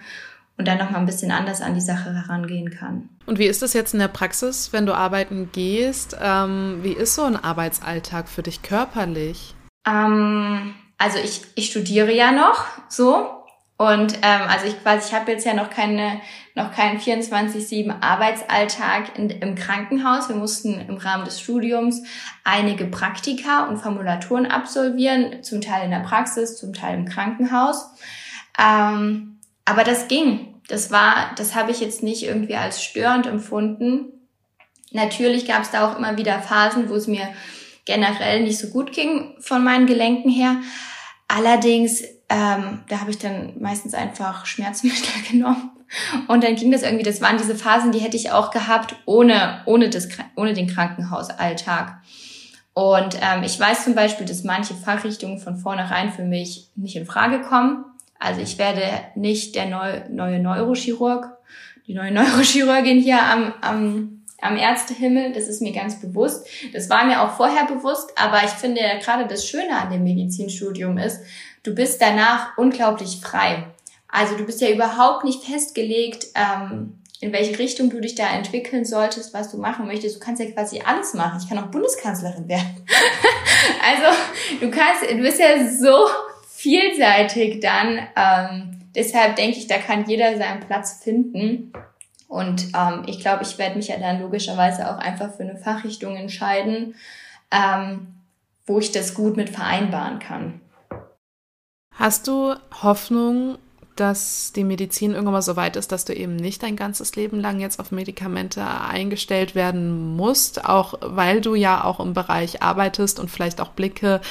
und dann nochmal ein bisschen anders an die Sache herangehen kann. Und wie ist das jetzt in der Praxis, wenn du arbeiten gehst? Wie ist so ein Arbeitsalltag für dich körperlich? Also ich studiere ja noch so und also ich habe jetzt ja noch keinen 24/7 Arbeitsalltag im Krankenhaus. Wir mussten im Rahmen des Studiums einige Praktika und Formulaturen absolvieren, zum Teil in der Praxis, zum Teil im Krankenhaus. Aber das ging. Das habe ich jetzt nicht irgendwie als störend empfunden. Natürlich gab es da auch immer wieder Phasen, wo es mir generell nicht so gut ging von meinen Gelenken her. Allerdings, da habe ich dann meistens einfach Schmerzmittel genommen und dann ging das irgendwie. Das waren diese Phasen, die hätte ich auch gehabt ohne den Krankenhausalltag. Und ich weiß zum Beispiel, dass manche Fachrichtungen von vornherein für mich nicht in Frage kommen. Also ich werde nicht der die neue Neurochirurgin hier am Ärztehimmel, das ist mir ganz bewusst. Das war mir auch vorher bewusst, aber ich finde ja gerade das Schöne an dem Medizinstudium ist, du bist danach unglaublich frei. Also du bist ja überhaupt nicht festgelegt, in welche Richtung du dich da entwickeln solltest, was du machen möchtest. Du kannst ja quasi alles machen. Ich kann auch Bundeskanzlerin werden. Also du bist ja so vielseitig dann. Deshalb denke ich, da kann jeder seinen Platz finden. Und ich glaube, ich werde mich ja dann logischerweise auch einfach für eine Fachrichtung entscheiden, wo ich das gut mit vereinbaren kann. Hast du Hoffnung, dass die Medizin irgendwann mal so weit ist, dass du eben nicht dein ganzes Leben lang jetzt auf Medikamente eingestellt werden musst, auch weil du ja auch im Bereich arbeitest und vielleicht auch Blicke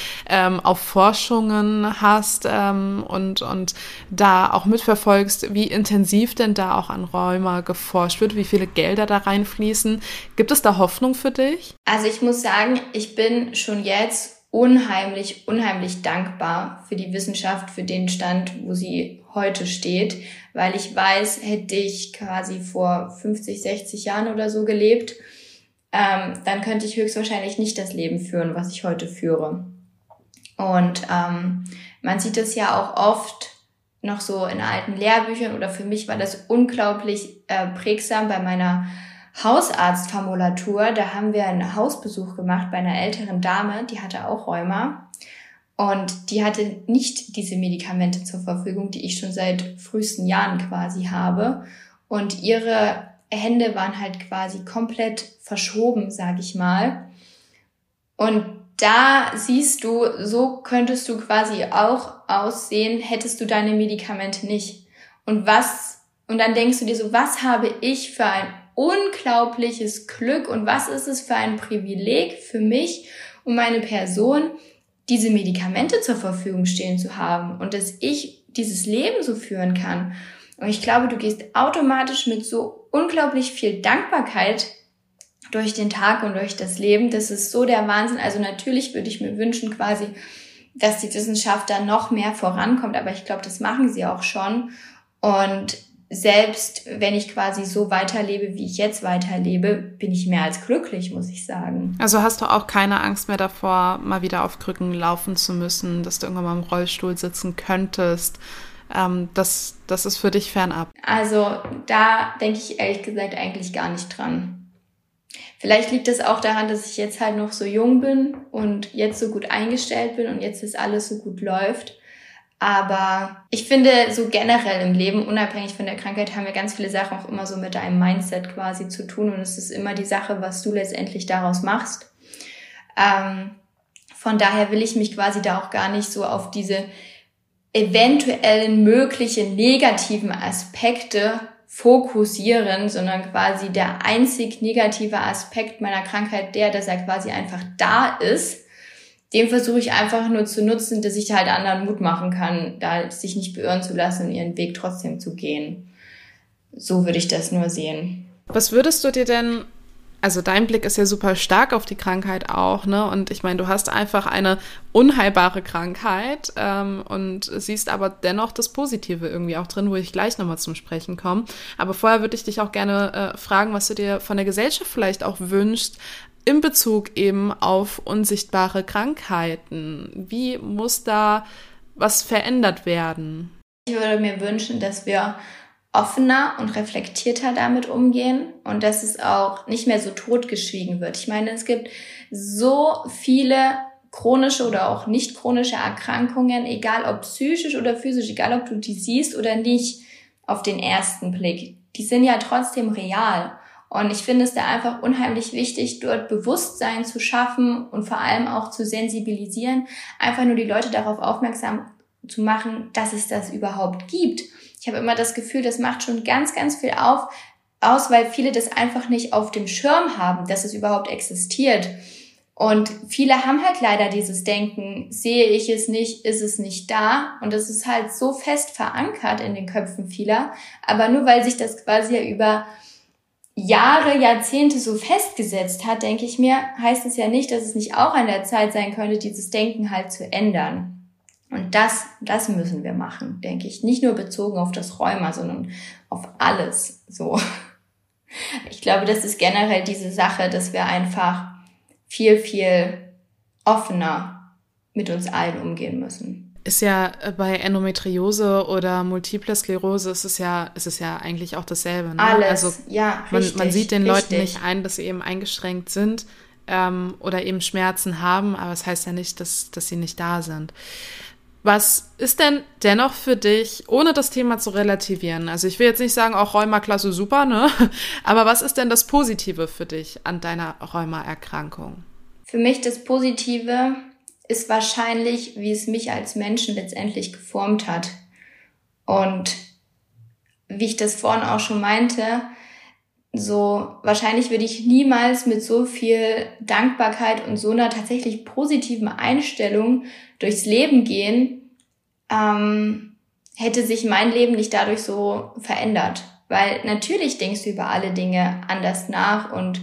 auf Forschungen hast und da auch mitverfolgst, wie intensiv denn da auch an Rheuma geforscht wird, wie viele Gelder da reinfließen. Gibt es da Hoffnung für dich? Also ich muss sagen, ich bin schon jetzt unheimlich dankbar für die Wissenschaft, für den Stand, wo sie heute steht, weil ich weiß, hätte ich quasi vor 50, 60 Jahren oder so gelebt, dann könnte ich höchstwahrscheinlich nicht das Leben führen, was ich heute führe. Und man sieht es ja auch oft noch so in alten Lehrbüchern oder für mich war das unglaublich prägsam bei meiner Hausarztformulatur, da haben wir einen Hausbesuch gemacht bei einer älteren Dame, die hatte auch Rheuma und die hatte nicht diese Medikamente zur Verfügung, die ich schon seit frühesten Jahren quasi habe und ihre Hände waren halt quasi komplett verschoben, sag ich mal. Und da siehst du, so könntest du quasi auch aussehen, hättest du deine Medikamente nicht. Und dann denkst du dir so, was habe ich für ein unglaubliches Glück und was ist es für ein Privileg für mich und meine Person, diese Medikamente zur Verfügung stehen zu haben und dass ich dieses Leben so führen kann. Und ich glaube, du gehst automatisch mit so unglaublich viel Dankbarkeit durch den Tag und durch das Leben. Das ist so der Wahnsinn. Also natürlich würde ich mir wünschen quasi, dass die Wissenschaft da noch mehr vorankommt, aber ich glaube, das machen sie auch schon. Und selbst wenn ich quasi so weiterlebe, wie ich jetzt weiterlebe, bin ich mehr als glücklich, muss ich sagen. Also hast du auch keine Angst mehr davor, mal wieder auf Krücken laufen zu müssen, dass du irgendwann mal im Rollstuhl sitzen könntest? Das ist für dich fernab. Also da denke ich ehrlich gesagt eigentlich gar nicht dran. Vielleicht liegt es auch daran, dass ich jetzt halt noch so jung bin und jetzt so gut eingestellt bin und jetzt das alles so gut läuft. Aber ich finde, so generell im Leben, unabhängig von der Krankheit, haben wir ganz viele Sachen auch immer so mit deinem Mindset quasi zu tun. Und es ist immer die Sache, was du letztendlich daraus machst. Von daher will ich mich quasi da auch gar nicht so auf diese eventuellen möglichen negativen Aspekte fokussieren, sondern quasi der einzig negative Aspekt meiner Krankheit, dass er quasi einfach da ist, den versuche ich einfach nur zu nutzen, dass ich halt anderen Mut machen kann, da sich nicht beirren zu lassen und ihren Weg trotzdem zu gehen. So würde ich das nur sehen. Was würdest du dir denn, also dein Blick ist ja super stark auf die Krankheit auch, ne? Und ich meine, du hast einfach eine unheilbare Krankheit und siehst aber dennoch das Positive irgendwie auch drin, wo ich gleich nochmal zum Sprechen komme. Aber vorher würde ich dich auch gerne fragen, was du dir von der Gesellschaft vielleicht auch wünschst, in Bezug eben auf unsichtbare Krankheiten. Wie muss da was verändert werden? Ich würde mir wünschen, dass wir offener und reflektierter damit umgehen und dass es auch nicht mehr so totgeschwiegen wird. Ich meine, es gibt so viele chronische oder auch nicht chronische Erkrankungen, egal ob psychisch oder physisch, egal ob du die siehst oder nicht auf den ersten Blick. Die sind ja trotzdem real. Und ich finde es da einfach unheimlich wichtig, dort Bewusstsein zu schaffen und vor allem auch zu sensibilisieren, einfach nur die Leute darauf aufmerksam zu machen, dass es das überhaupt gibt. Ich habe immer das Gefühl, das macht schon ganz, ganz viel aus, weil viele das einfach nicht auf dem Schirm haben, dass es überhaupt existiert. Und viele haben halt leider dieses Denken, sehe ich es nicht, ist es nicht da. Und das ist halt so fest verankert in den Köpfen vieler. Aber nur weil sich das quasi über Jahre, Jahrzehnte so festgesetzt hat, denke ich mir, heißt es ja nicht, dass es nicht auch an der Zeit sein könnte, dieses Denken halt zu ändern. Und das müssen wir machen, denke ich. Nicht nur bezogen auf das Rheuma, sondern auf alles. So. Ich glaube, das ist generell diese Sache, dass wir einfach viel, viel offener mit uns allen umgehen müssen. Ist ja bei Endometriose oder Multiple Sklerose ist es ja eigentlich auch dasselbe. Ne? Alles, also ja, richtig, man sieht den richtig. Leuten nicht ein, dass sie eben eingeschränkt sind oder eben Schmerzen haben, aber es heißt ja nicht, dass sie nicht da sind. Was ist denn dennoch für dich, ohne das Thema zu relativieren, also ich will jetzt nicht sagen, auch Rheuma-Klasse super, ne? Aber was ist denn das Positive für dich an deiner Rheuma-Erkrankung? Für mich das Positive ist wahrscheinlich, wie es mich als Menschen letztendlich geformt hat. Und wie ich das vorhin auch schon meinte, so wahrscheinlich würde ich niemals mit so viel Dankbarkeit und so einer tatsächlich positiven Einstellung durchs Leben gehen, hätte sich mein Leben nicht dadurch so verändert. Weil natürlich denkst du über alle Dinge anders nach und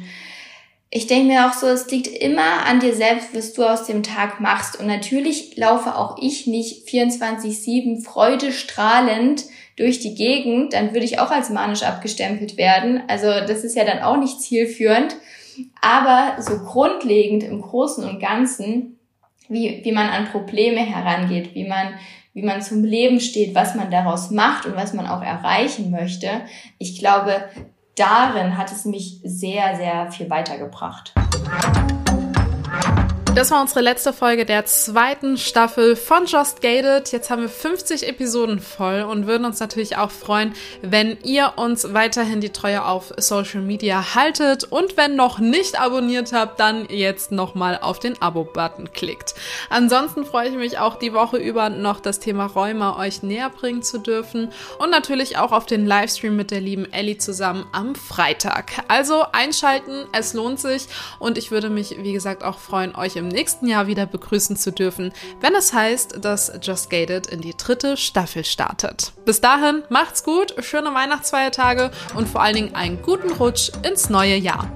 ich denke mir auch so, es liegt immer an dir selbst, was du aus dem Tag machst. Und natürlich laufe auch ich nicht 24/7 freudestrahlend durch die Gegend. Dann würde ich auch als manisch abgestempelt werden. Also das ist ja dann auch nicht zielführend. Aber so grundlegend im Großen und Ganzen, wie man an Probleme herangeht, wie man zum Leben steht, was man daraus macht und was man auch erreichen möchte, ich glaube, darin hat es mich sehr, sehr viel weitergebracht. Das war unsere letzte Folge der zweiten Staffel von Just Gated. Jetzt haben wir 50 Episoden voll und würden uns natürlich auch freuen, wenn ihr uns weiterhin die Treue auf Social Media haltet. Und wenn noch nicht abonniert habt, dann jetzt nochmal auf den Abo-Button klickt. Ansonsten freue ich mich auch die Woche über noch das Thema Rheuma euch näher bringen zu dürfen. Und natürlich auch auf den Livestream mit der lieben Elli zusammen am Freitag. Also einschalten, es lohnt sich. Und ich würde mich, wie gesagt, auch freuen, euch im nächsten Jahr wieder begrüßen zu dürfen, wenn es heißt, dass Just Gated in die 3. Staffel startet. Bis dahin, macht's gut, schöne Weihnachtsfeiertage und vor allen Dingen einen guten Rutsch ins neue Jahr.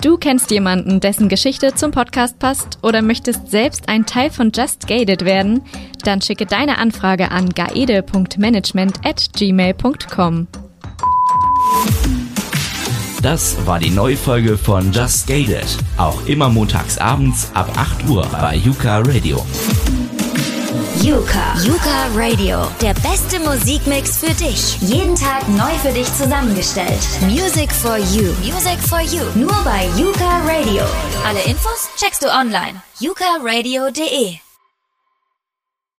Du kennst jemanden, dessen Geschichte zum Podcast passt oder möchtest selbst ein Teil von Just Gated werden? Dann schicke deine Anfrage an gaede.management@gmail.com. Das war die Neufolge von Just Gated. Auch immer montags abends ab 8 Uhr bei Yuka Radio. Yuka Radio. Der beste Musikmix für dich. Jeden Tag neu für dich zusammengestellt. Music for you. Nur bei Yuka Radio. Alle Infos checkst du online. yukaradio.de